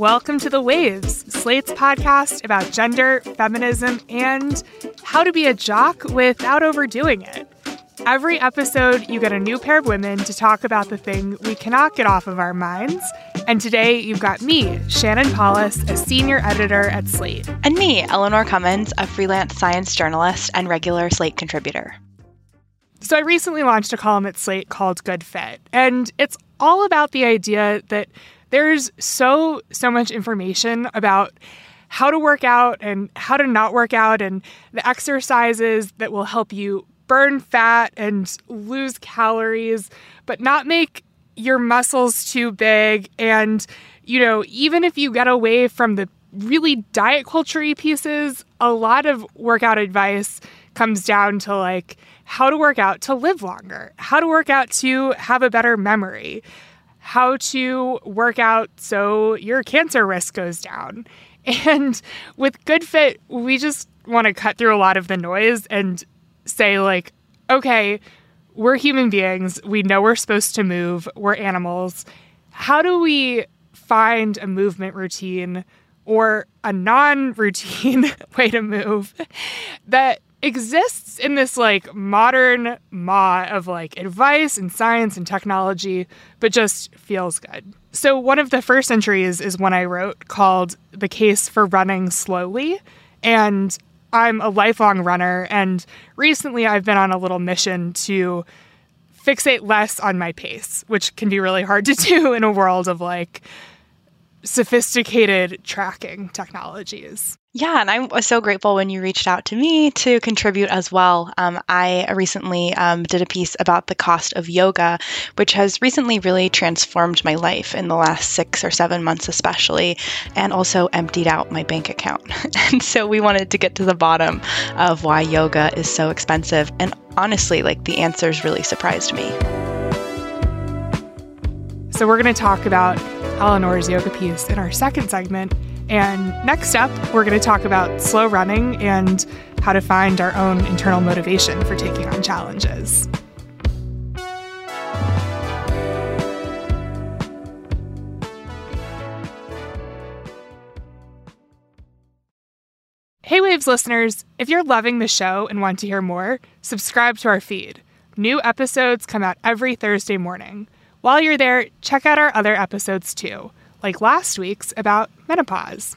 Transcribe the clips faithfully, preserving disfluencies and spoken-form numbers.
Welcome to The Waves, Slate's podcast about gender, feminism, and how to be a jock without overdoing it. Every episode, you get a new pair of women to talk about the thing we cannot get off of our minds. And today, you've got me, Shannon Paulus, a senior editor at Slate. And me, Eleanor Cummins, a freelance science journalist and regular Slate contributor. So I recently launched a column at Slate called Good Fit, and it's all about the idea that there's so, so much information about how to work out and how to not work out and the exercises that will help you burn fat and lose calories, but not make your muscles too big. And, you know, even if you get away from the really diet culture-y pieces, a lot of workout advice comes down to like how to work out to live longer, how to work out to have a better memory, how to work out so your cancer risk goes down. And with Good Fit, we just want to cut through a lot of the noise and say like, okay, we're human beings. We know we're supposed to move. We're animals. How do we find a movement routine or a non-routine way to move that exists in this like modern maw of like advice and science and technology, but just feels good? So one of the first entries is one I wrote called The Case for Running Slowly. And I'm a lifelong runner. And recently I've been on a little mission to fixate less on my pace, which can be really hard to do in a world of like sophisticated tracking technologies. Yeah, and I was so grateful when you reached out to me to contribute as well. Um, I recently um, did a piece about the cost of yoga, which has recently really transformed my life in the last six or seven months especially, and also emptied out my bank account. And so we wanted to get to the bottom of why yoga is so expensive. And honestly, like the answers really surprised me. So we're going to talk about Eleanor's yoga piece in our second segment. And next up, we're going to talk about slow running and how to find our own internal motivation for taking on challenges. Hey Waves listeners, if you're loving the show and want to hear more, subscribe to our feed. New episodes come out every Thursday morning. While you're there, check out our other episodes too, like last week's about menopause.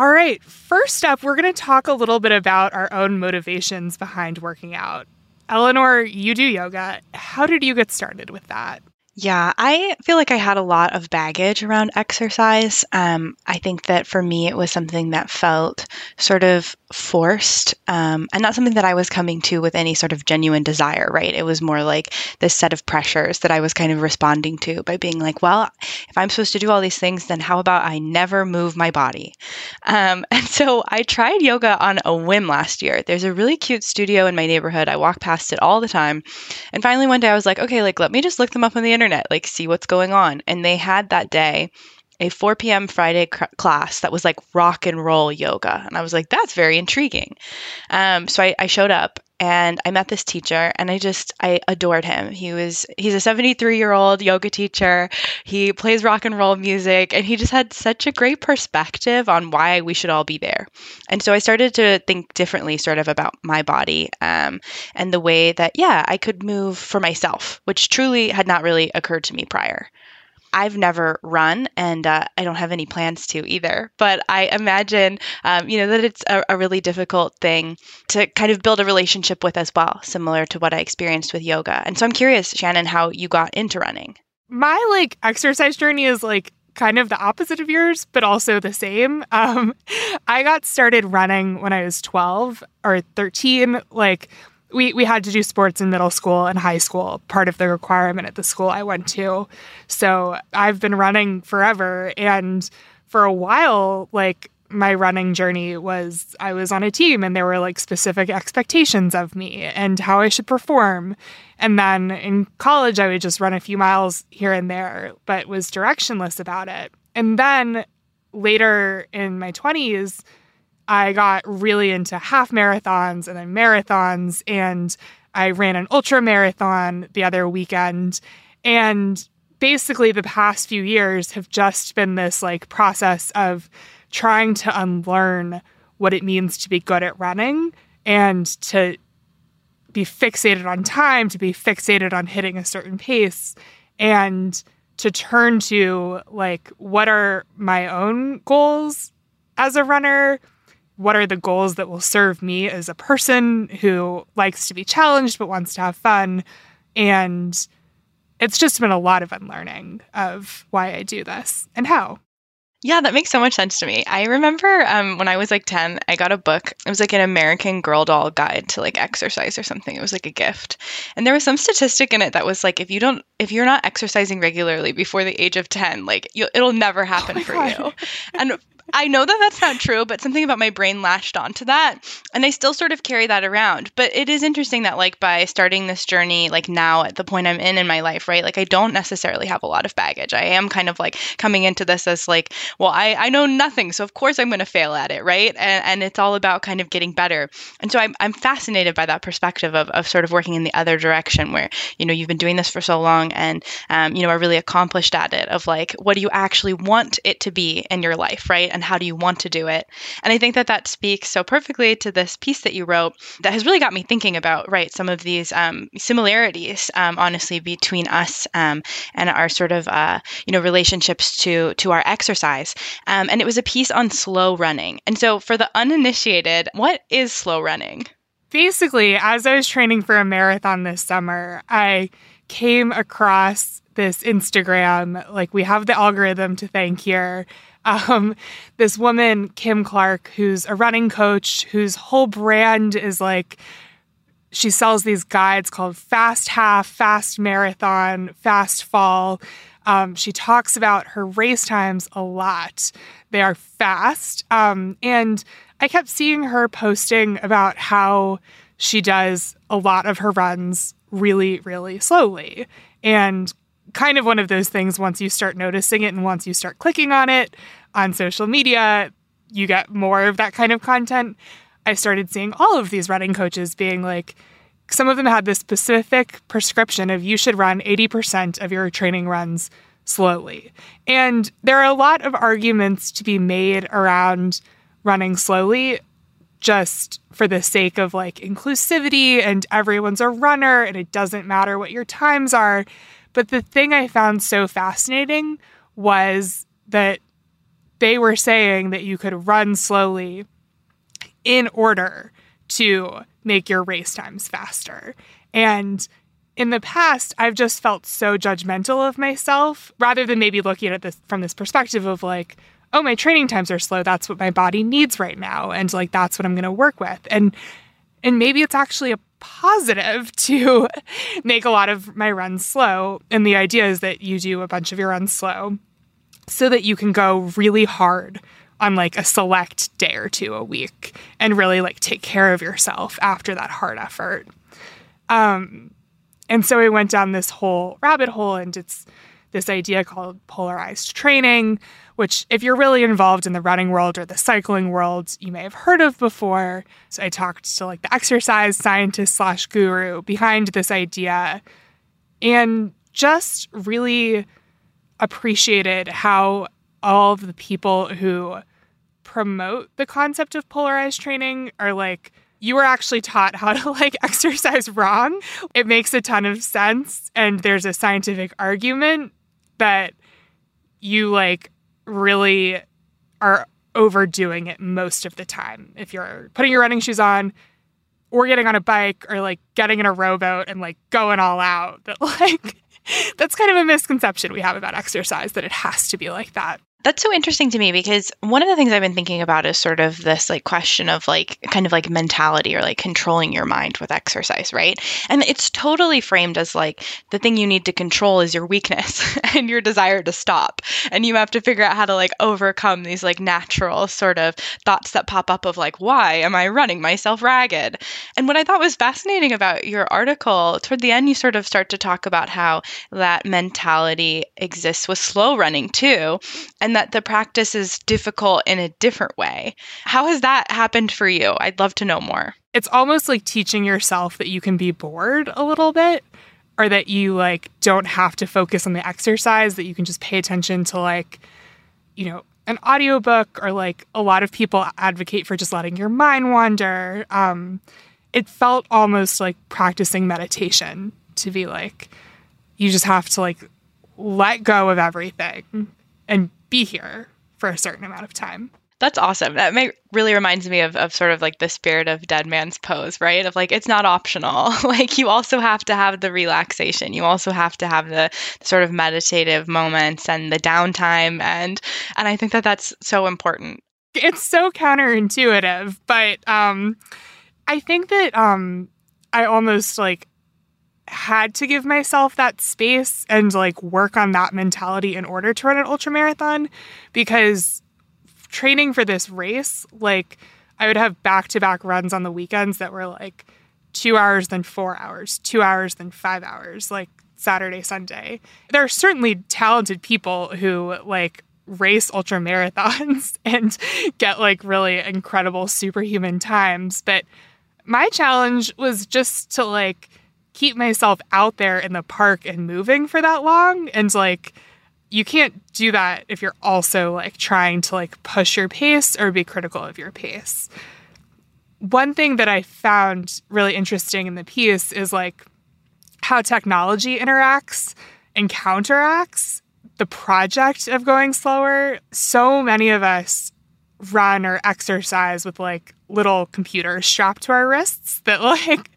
All right, first up, we're going to talk a little bit about our own motivations behind working out. Eleanor, you do yoga. How did you get started with that? Yeah, I feel like I had a lot of baggage around exercise. Um, I think that for me, it was something that felt sort of forced um, and not something that I was coming to with any sort of genuine desire, right? It was more like this set of pressures that I was kind of responding to by being like, well, if I'm supposed to do all these things, then how about I never move my body? Um, and so I tried yoga on a whim last year. There's a really cute studio in my neighborhood. I walk past it all the time. And finally, one day I was like, okay, like, let me just look them up on the internet. Like, see what's going on. And they had that day a four p.m. Friday cr- class that was like rock and roll yoga. And I was like, that's very intriguing. Um, so I, I showed up and I met this teacher and I just, I adored him. He was, he's a seventy-three year old yoga teacher. He plays rock and roll music and he just had such a great perspective on why we should all be there. And so I started to think differently sort of about my body um, and the way that, yeah, I could move for myself, which truly had not really occurred to me prior. I've never run and uh, I don't have any plans to either, but I imagine, um, you know, that it's a, a really difficult thing to kind of build a relationship with as well, similar to what I experienced with yoga. And so I'm curious, Shannon, how you got into running. My like exercise journey is like kind of the opposite of yours, but also the same. Um, I got started running when I was twelve or thirteen, like we, we had to do sports in middle school and high school, part of the requirement at the school I went to. So I've been running forever. And for a while, like, my running journey was I was on a team and there were like specific expectations of me and how I should perform. And then in college, I would just run a few miles here and there, but was directionless about it. And then later in my twenties, I got really into half marathons and then marathons. And I ran an ultra marathon the other weekend. And basically the past few years have just been this like process of trying to unlearn what it means to be good at running and to be fixated on time, to be fixated on hitting a certain pace, and to turn to, like, what are my own goals as a runner? What are the goals that will serve me as a person who likes to be challenged but wants to have fun? And it's just been a lot of unlearning of why I do this and how. Yeah, that makes so much sense to me. I remember um, when I was like ten, I got a book. It was like an American Girl Doll Guide to like exercise or something. It was like a gift. And there was some statistic in it that was like, if you don't, if you're not exercising regularly before the age of ten, like you'll, it'll never happen oh for God. you. And I know that that's not true, but something about my brain latched onto that. And I still sort of carry that around. But it is interesting that like by starting this journey, like now at the point I'm in in my life, right? Like I don't necessarily have a lot of baggage. I am kind of like coming into this as like, well, I, I know nothing. So of course I'm going to fail at it, right? And, and it's all about kind of getting better. And so I'm, I'm fascinated by that perspective of, of sort of working in the other direction where, you know, you've been doing this for so long and, um, you know, are really accomplished at it of like, what do you actually want it to be in your life, right? And how do you want to do it? And I think that that speaks so perfectly to this piece that you wrote that has really got me thinking about, right, some of these um, similarities, um, honestly, between us um, and our sort of, uh, you know, relationships to to our exercise. Um, and it was a piece on slow running. And so for the uninitiated, what is slow running? Basically, as I was training for a marathon this summer, I came across this Instagram, like we have the algorithm to thank here. Um, this woman, Kim Clark, who's a running coach, whose whole brand is like, she sells these guides called Fast Half, Fast Marathon, Fast Fall. Um, she talks about her race times a lot. They are fast. Um, and I kept seeing her posting about how she does a lot of her runs really, really slowly. And kind of one of those things, once you start noticing it and once you start clicking on it on social media, you get more of that kind of content. I started seeing all of these running coaches being like, some of them had this specific prescription of you should run eighty percent of your training runs slowly. And there are a lot of arguments to be made around running slowly just for the sake of like inclusivity and everyone's a runner and it doesn't matter what your times are. But the thing I found so fascinating was that they were saying that you could run slowly in order to make your race times faster. And in the past, I've just felt so judgmental of myself rather than maybe looking at this from this perspective of like, oh, my training times are slow. That's what my body needs right now. And like, that's what I'm going to work with. And and maybe it's actually a positive to make a lot of my runs slow. And the idea is that you do a bunch of your runs slow so that you can go really hard on like a select day or two a week and really like take care of yourself after that hard effort. Um, and so we went down this whole rabbit hole, and it's this idea called polarized training, which if you're really involved in the running world or the cycling world, you may have heard of before. So I talked to like the exercise scientist slash guru behind this idea and just really appreciated how all of the people who promote the concept of polarized training are like, you were actually taught how to like exercise wrong. It makes a ton of sense. And there's a scientific argument that you like really are overdoing it most of the time. If you're putting your running shoes on or getting on a bike or like getting in a rowboat and like going all out, that like, that's kind of a misconception we have about exercise, that it has to be like that. That's so interesting to me, because one of the things I've been thinking about is sort of this like question of like kind of like mentality or like controlling your mind with exercise, right? And it's totally framed as like the thing you need to control is your weakness and your desire to stop. And you have to figure out how to like overcome these like natural sort of thoughts that pop up of like, why am I running myself ragged? And what I thought was fascinating about your article, toward the end, you sort of start to talk about how that mentality exists with slow running too. And And that the practice is difficult in a different way. How has that happened for you? I'd love to know more. It's almost like teaching yourself that you can be bored a little bit, or that you like don't have to focus on the exercise, that you can just pay attention to like, you know, an audiobook, or like a lot of people advocate for just letting your mind wander. Um, it felt almost like practicing meditation, to be like, you just have to like let go of everything and be here for a certain amount of time. That's awesome. That may, really reminds me of, of sort of like the spirit of Dead Man's Pose, right? Of like, it's not optional. Like, you also have to have the relaxation. You also have to have the sort of meditative moments and the downtime. And, and I think that that's so important. It's so counterintuitive, but um, I think that um, I almost like had to give myself that space and like work on that mentality in order to run an ultramarathon, because training for this race, like I would have back-to-back runs on the weekends that were like two hours, then four hours, two hours, then five hours, like Saturday, Sunday. There are certainly talented people who like race ultramarathons and get like really incredible superhuman times. But my challenge was just to like keep myself out there in the park and moving for that long. And like, you can't do that if you're also like trying to like push your pace or be critical of your pace. One thing that I found really interesting in the piece is like how technology interacts and counteracts the project of going slower. So many of us run or exercise with like little computers strapped to our wrists that like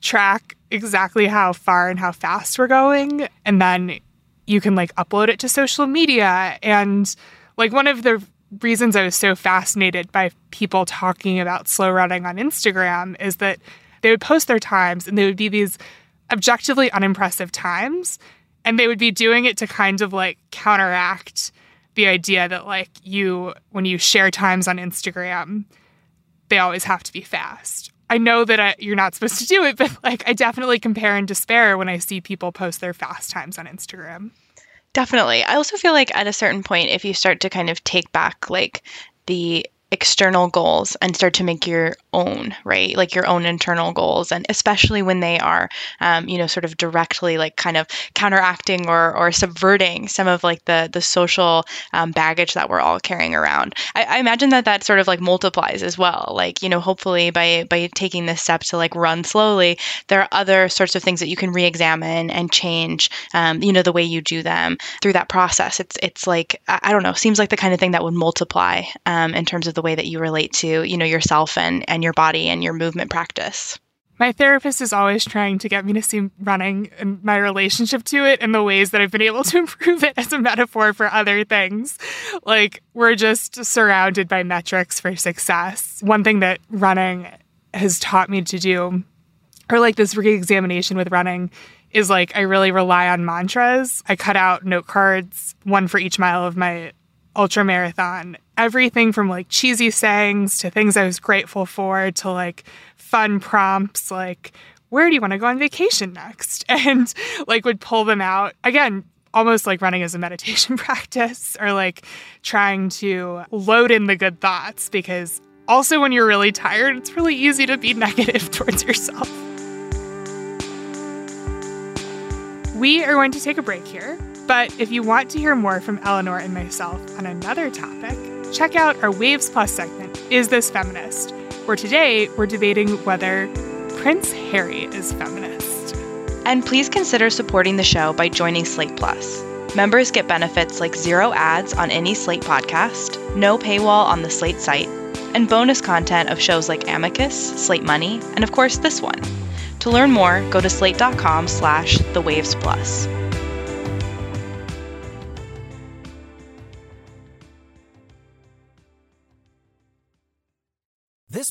track exactly how far and how fast we're going. And then you can like upload it to social media. And like one of the reasons I was so fascinated by people talking about slow running on Instagram is that they would post their times and they would be these objectively unimpressive times. And they would be doing it to kind of like counteract the idea that like you, when you share times on Instagram, they always have to be fast. I know that I, you're not supposed to do it, but like I definitely compare and despair when I see people post their fast times on Instagram. Definitely. I also feel like at a certain point, if you start to kind of take back like the external goals and start to make your own, right? Like your own internal goals. And especially when they are, um, you know, sort of directly like kind of counteracting or or subverting some of like the the social um, baggage that we're all carrying around. I, I imagine that that sort of like multiplies as well. Like, you know, hopefully by by taking this step to like run slowly, there are other sorts of things that you can re-examine and change, um, you know, the way you do them through that process. It's, it's like, I, I don't know, seems like the kind of thing that would multiply um, in terms of the way that you relate to, you know, yourself and, and your body and your movement practice. My therapist is always trying to get me to see running and my relationship to it and the ways that I've been able to improve it as a metaphor for other things. Like, we're just surrounded by metrics for success. One thing that running has taught me to do, or like this re-examination with running, is like I really rely on mantras. I cut out note cards, one for each mile of my ultra marathon. Everything from like cheesy sayings to things I was grateful for to like fun prompts, like, where do you want to go on vacation next? And like would pull them out. Again, almost like running as a meditation practice, or like trying to load in the good thoughts, because also when you're really tired, it's really easy to be negative towards yourself. We are going to take a break here. But if you want to hear more from Eleanor and myself on another topic, check out our Waves Plus segment, Is This Feminist?, where today we're debating whether Prince Harry is feminist. And please consider supporting the show by joining Slate Plus. Members get benefits like zero ads on any Slate podcast, no paywall on the Slate site, and bonus content of shows like Amicus, Slate Money, and of course this one. To learn more, go to slate.com slash the Waves Plus. This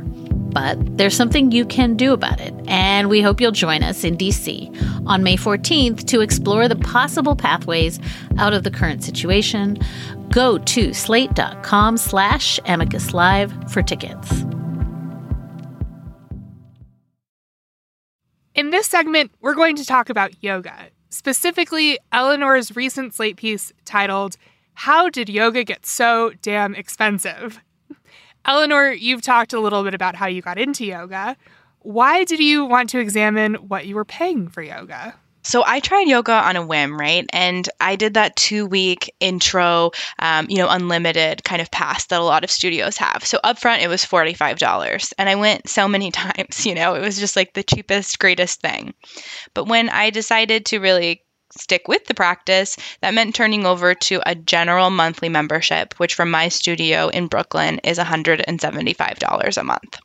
But there's something you can do about it, and we hope you'll join us in D C on May fourteenth to explore the possible pathways out of the current situation. Go to slate.com slash amicus live for tickets. In this segment, we're going to talk about yoga. Specifically, Eleanor's recent Slate piece titled, How Did Yoga Get So Damn Expensive? Eleanor, you've talked a little bit about how you got into yoga. Why did you want to examine what you were paying for yoga? So I tried yoga on a whim, right? And I did that two-week intro, um, you know, unlimited kind of pass that a lot of studios have. So up front, it was forty-five dollars. And I went so many times, you know, it was just like the cheapest, greatest thing. But when I decided to really stick with the practice, that meant turning over to a general monthly membership, which from my studio in Brooklyn is one hundred seventy-five dollars a month.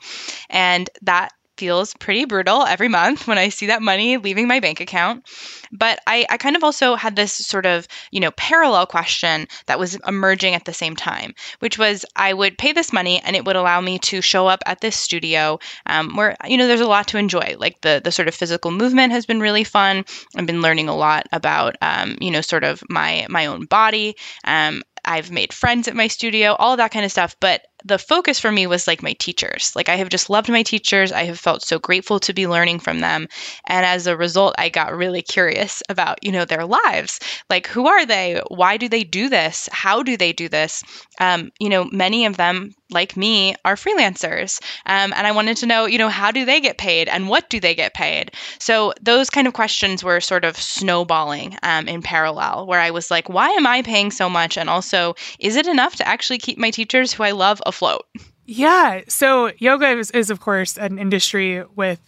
And that feels pretty brutal every month when I see that money leaving my bank account. But I, I kind of also had this sort of, you know, parallel question that was emerging at the same time, which was I would pay this money and it would allow me to show up at this studio um, where, you know, there's a lot to enjoy. Like the the sort of physical movement has been really fun. I've been learning a lot about, um, you know, sort of my my own body. Um, I've made friends at my studio, all that kind of stuff. But the focus for me was like my teachers. Like I have just loved my teachers. I have felt so grateful to be learning from them. And as a result, I got really curious about, you know, their lives. Like, who are they? Why do they do this? How do they do this? Um, you know, many of them, like me, are freelancers. Um, and I wanted to know, you know, how do they get paid and what do they get paid? So those kind of questions were sort of snowballing um, in parallel, where I was like, why am I paying so much? And also, is it enough to actually keep my teachers who I love afloat? Float. Yeah. So yoga is, is, of course, an industry with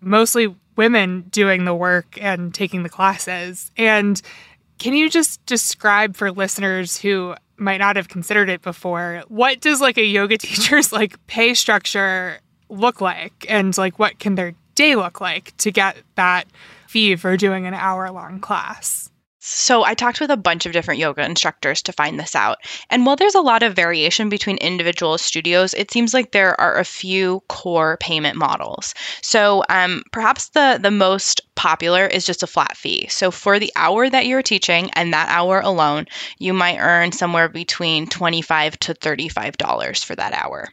mostly women doing the work and taking the classes. And can you just describe for listeners who might not have considered it before, what does like a yoga teacher's like pay structure look like? And like what can their day look like to get that fee for doing an hour-long class? So I talked with a bunch of different yoga instructors to find this out. And while there's a lot of variation between individual studios, it seems like there are a few core payment models. So um, perhaps the, the most popular is just a flat fee. So for the hour that you're teaching and that hour alone, you might earn somewhere between twenty-five dollars to thirty-five dollars for that hour.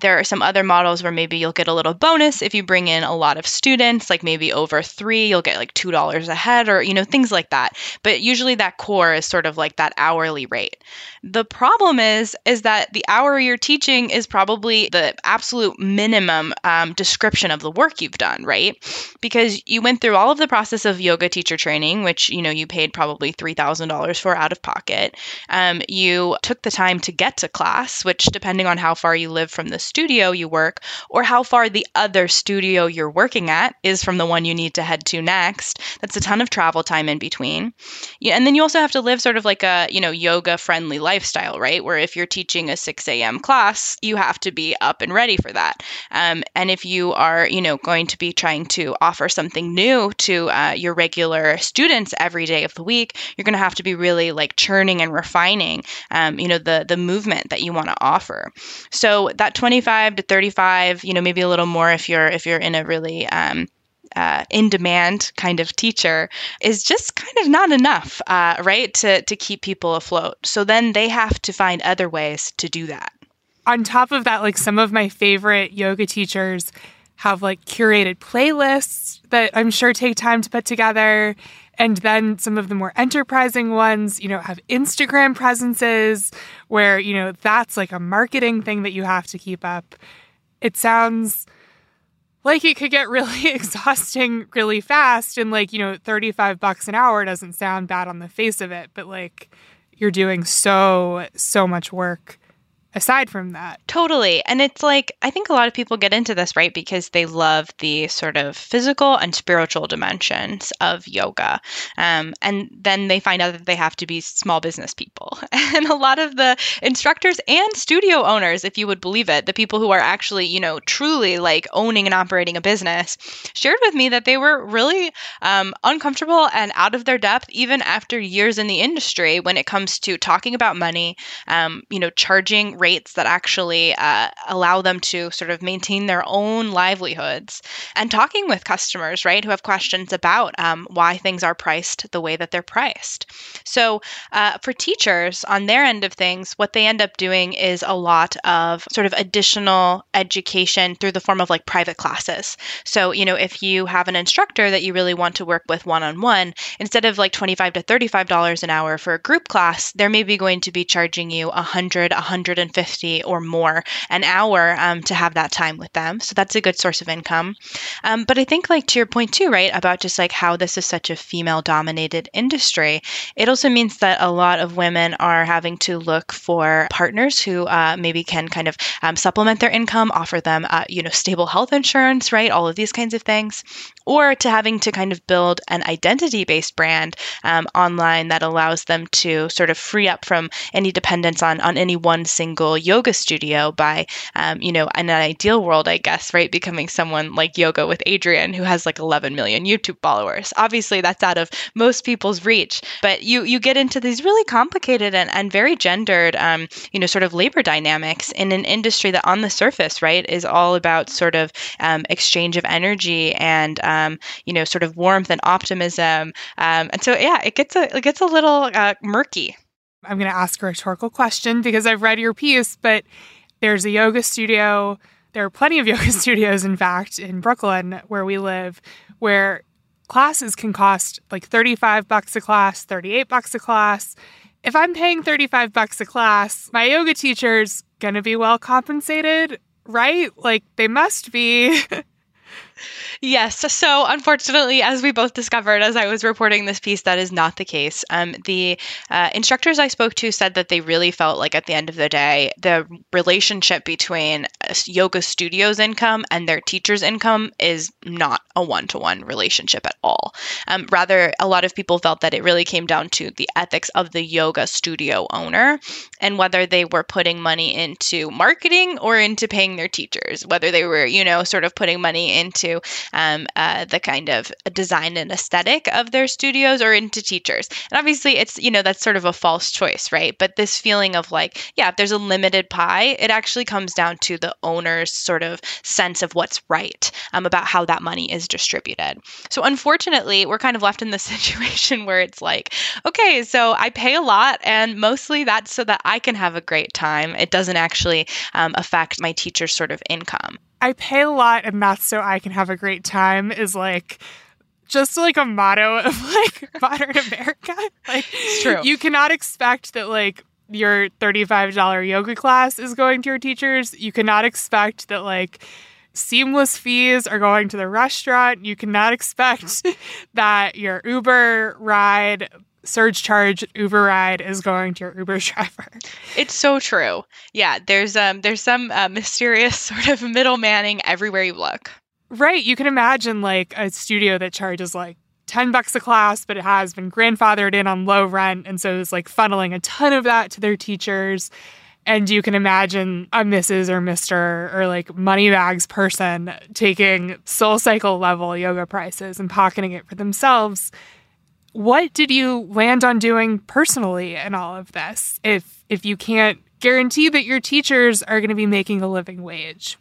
There are some other models where maybe you'll get a little bonus if you bring in a lot of students, like maybe over three, you'll get like two dollars a head or, you know, things like that. But usually that core is sort of like that hourly rate. The problem is, is that the hour you're teaching is probably the absolute minimum um, description of the work you've done, right? Because you went through all of the process of yoga teacher training, which, you know, you paid probably three thousand dollars for out of pocket. Um, you took the time to get to class, which depending on how far you live from the studio you work or how far the other studio you're working at is from the one you need to head to next, that's a ton of travel time in between. Yeah, and then you also have to live sort of like a, you know, yoga friendly lifestyle, right? Where if you're teaching a six a.m. class, you have to be up and ready for that. Um, and if you are, you know, going to be trying to offer something new to uh, your regular students every day of the week, you're going to have to be really like churning and refining, um, you know, the the movement that you want to offer. So that twenty-five to thirty-five, you know, maybe a little more if you're if you're in a really um, Uh, in-demand kind of teacher is just kind of not enough, uh, right, to, to keep people afloat. So then they have to find other ways to do that. On top of that, like some of my favorite yoga teachers have like curated playlists that I'm sure take time to put together. And then some of the more enterprising ones, you know, have Instagram presences where, you know, that's like a marketing thing that you have to keep up. It sounds like it could get really exhausting really fast, and like, you know, thirty-five bucks an hour doesn't sound bad on the face of it, but like you're doing so, so much work aside from that. Totally. And it's like, I think a lot of people get into this, right, because they love the sort of physical and spiritual dimensions of yoga. Um, and then they find out that they have to be small business people. And a lot of the instructors and studio owners, if you would believe it, the people who are actually, you know, truly like owning and operating a business, shared with me that they were really um, uncomfortable and out of their depth, even after years in the industry, when it comes to talking about money, um, you know, charging rates that actually uh, allow them to sort of maintain their own livelihoods, and talking with customers, right, who have questions about um, why things are priced the way that they're priced. So uh, for teachers on their end of things, what they end up doing is a lot of sort of additional education through the form of like private classes. So, you know, if you have an instructor that you really want to work with one-on-one, instead of like twenty-five to thirty-five dollars an hour for a group class, they're maybe going to be charging you one hundred, one hundred fifty or more an hour um, to have that time with them. So that's a good source of income. Um, but I think like to your point too, right, about just like how this is such a female dominated industry, it also means that a lot of women are having to look for partners who uh, maybe can kind of um, supplement their income, offer them, uh, you know, stable health insurance, right, all of these kinds of things, or to having to kind of build an identity-based brand um, online that allows them to sort of free up from any dependence on, on any one single yoga studio by, um, you know, in an ideal world, I guess, right, becoming someone like Yoga with Adriene, who has like eleven million YouTube followers. Obviously, that's out of most people's reach, but you you get into these really complicated and, and very gendered, um, you know, sort of labor dynamics in an industry that on the surface, right, is all about sort of um, exchange of energy and, um, Um, you know, sort of warmth and optimism. Um, and so, yeah, it gets a, it gets a little uh, murky. I'm going to ask a rhetorical question because I've read your piece, but there's a yoga studio. There are plenty of yoga studios, in fact, in Brooklyn where we live, where classes can cost like thirty-five bucks a class, thirty-eight bucks a class. If I'm paying thirty-five bucks a class, my yoga teacher's going to be well compensated, right? Like they must be. Yes. So unfortunately, as we both discovered, as I was reporting this piece, that is not the case. Um, the uh, instructors I spoke to said that they really felt like at the end of the day, the relationship between a yoga studio's income and their teacher's income is not a one-to-one relationship at all. Um, rather, a lot of people felt that it really came down to the ethics of the yoga studio owner and whether they were putting money into marketing or into paying their teachers, whether they were, you know, sort of putting money into Um, uh, the kind of design and aesthetic of their studios or into teachers. And obviously it's, you know, that's sort of a false choice, right? But this feeling of like, yeah, if there's a limited pie, it actually comes down to the owner's sort of sense of what's right um, about how that money is distributed. So unfortunately, we're kind of left in this situation where it's like, okay, so I pay a lot and mostly that's so that I can have a great time. It doesn't actually um, affect my teacher's sort of income. I pay a lot and that's so I can have a great time is like just like a motto of like modern America. Like, it's true. You cannot expect that like your thirty-five dollars yoga class is going to your teachers. You cannot expect that like seamless fees are going to the restaurant. You cannot expect that your Uber ride surge charge Uber ride is going to your Uber driver. It's so true. Yeah, there's um there's some uh, mysterious sort of middlemaning everywhere you look. Right. You can imagine like a studio that charges like ten bucks a class, but it has been grandfathered in on low rent. And so it's like funneling a ton of that to their teachers. And you can imagine a Missus or Mister or like money bags person taking SoulCycle level yoga prices and pocketing it for themselves. What did you land on doing personally in all of this? If, if you can't guarantee that your teachers are going to be making a living wage?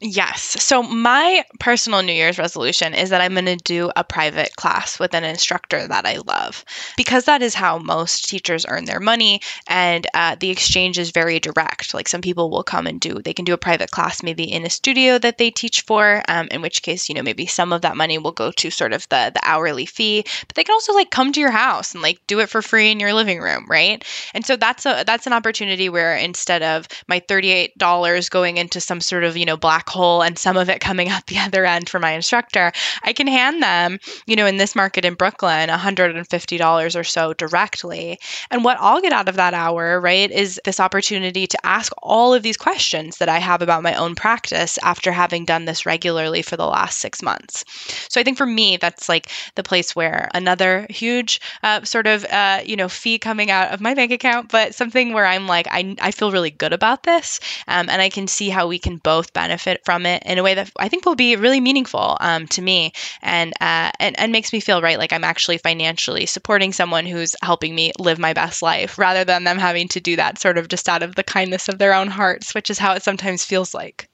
Yes. So my personal New Year's resolution is that I'm going to do a private class with an instructor that I love, because that is how most teachers earn their money. And uh, the exchange is very direct. Like some people will come and do, they can do a private class, maybe in a studio that they teach for, um, in which case, you know, maybe some of that money will go to sort of the, the hourly fee, but they can also like come to your house and like do it for free in your living room. Right. And so that's a, that's an opportunity where instead of my thirty-eight dollars going into some sort of, you know, black hole and some of it coming out the other end for my instructor, I can hand them, you know, in this market in Brooklyn, one hundred fifty dollars or so directly. And what I'll get out of that hour, right, is this opportunity to ask all of these questions that I have about my own practice after having done this regularly for the last six months. So I think for me, that's like the place where another huge uh, sort of, uh, you know, fee coming out of my bank account, but something where I'm like, I, I feel really good about this. Um, and I can see how we can both benefit from it in a way that I think will be really meaningful um, to me and, uh, and and makes me feel right, like I'm actually financially supporting someone who's helping me live my best life rather than them having to do that sort of just out of the kindness of their own hearts, which is how it sometimes feels like.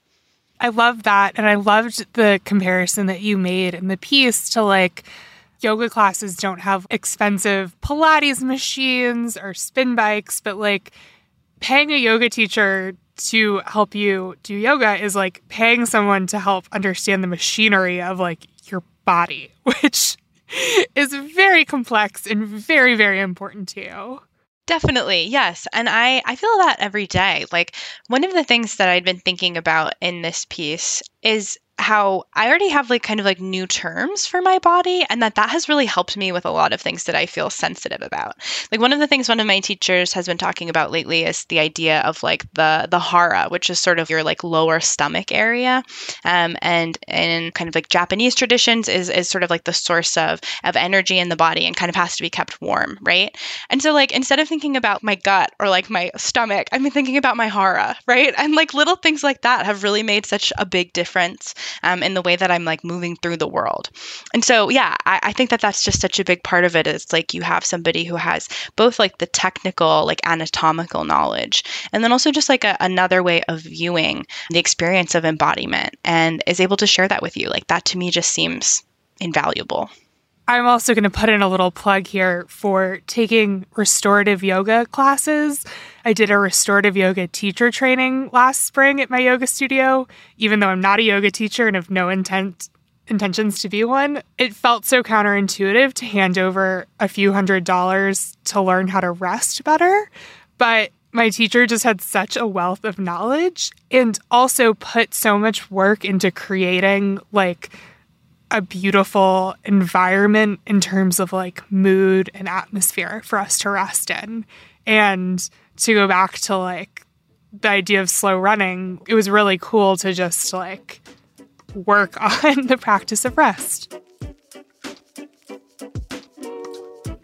I love that. And I loved the comparison that you made in the piece to like, yoga classes don't have expensive Pilates machines or spin bikes, but like paying a yoga teacher to help you do yoga is like paying someone to help understand the machinery of like your body, which is very complex and very, very important to you. Definitely. Yes. And I, I feel that every day. Like one of the things that I'd been thinking about in this piece is how I already have like kind of like new terms for my body, and that that has really helped me with a lot of things that I feel sensitive about. Like one of the things one of my teachers has been talking about lately is the idea of like the the hara, which is sort of your like lower stomach area, um, and in kind of like Japanese traditions is is sort of like the source of of energy in the body and kind of has to be kept warm, right? And so like instead of thinking about my gut or like my stomach, I've been thinking about my hara, right? And like little things like that have really made such a big difference. Um, in the way that I'm like moving through the world. And so, yeah, I, I think that that's just such a big part of it. It's like you have somebody who has both like the technical, like anatomical knowledge, and then also just like a, another way of viewing the experience of embodiment and is able to share that with you. Like that to me just seems invaluable. I'm also going to put in a little plug here for taking restorative yoga classes. I did a restorative yoga teacher training last spring at my yoga studio, even though I'm not a yoga teacher and have no intent intentions to be one. It felt so counterintuitive to hand over a few hundred dollars to learn how to rest better, but my teacher just had such a wealth of knowledge and also put so much work into creating like a beautiful environment in terms of like mood and atmosphere for us to rest in. And to go back to like the idea of slow running, it was really cool to just like work on the practice of rest.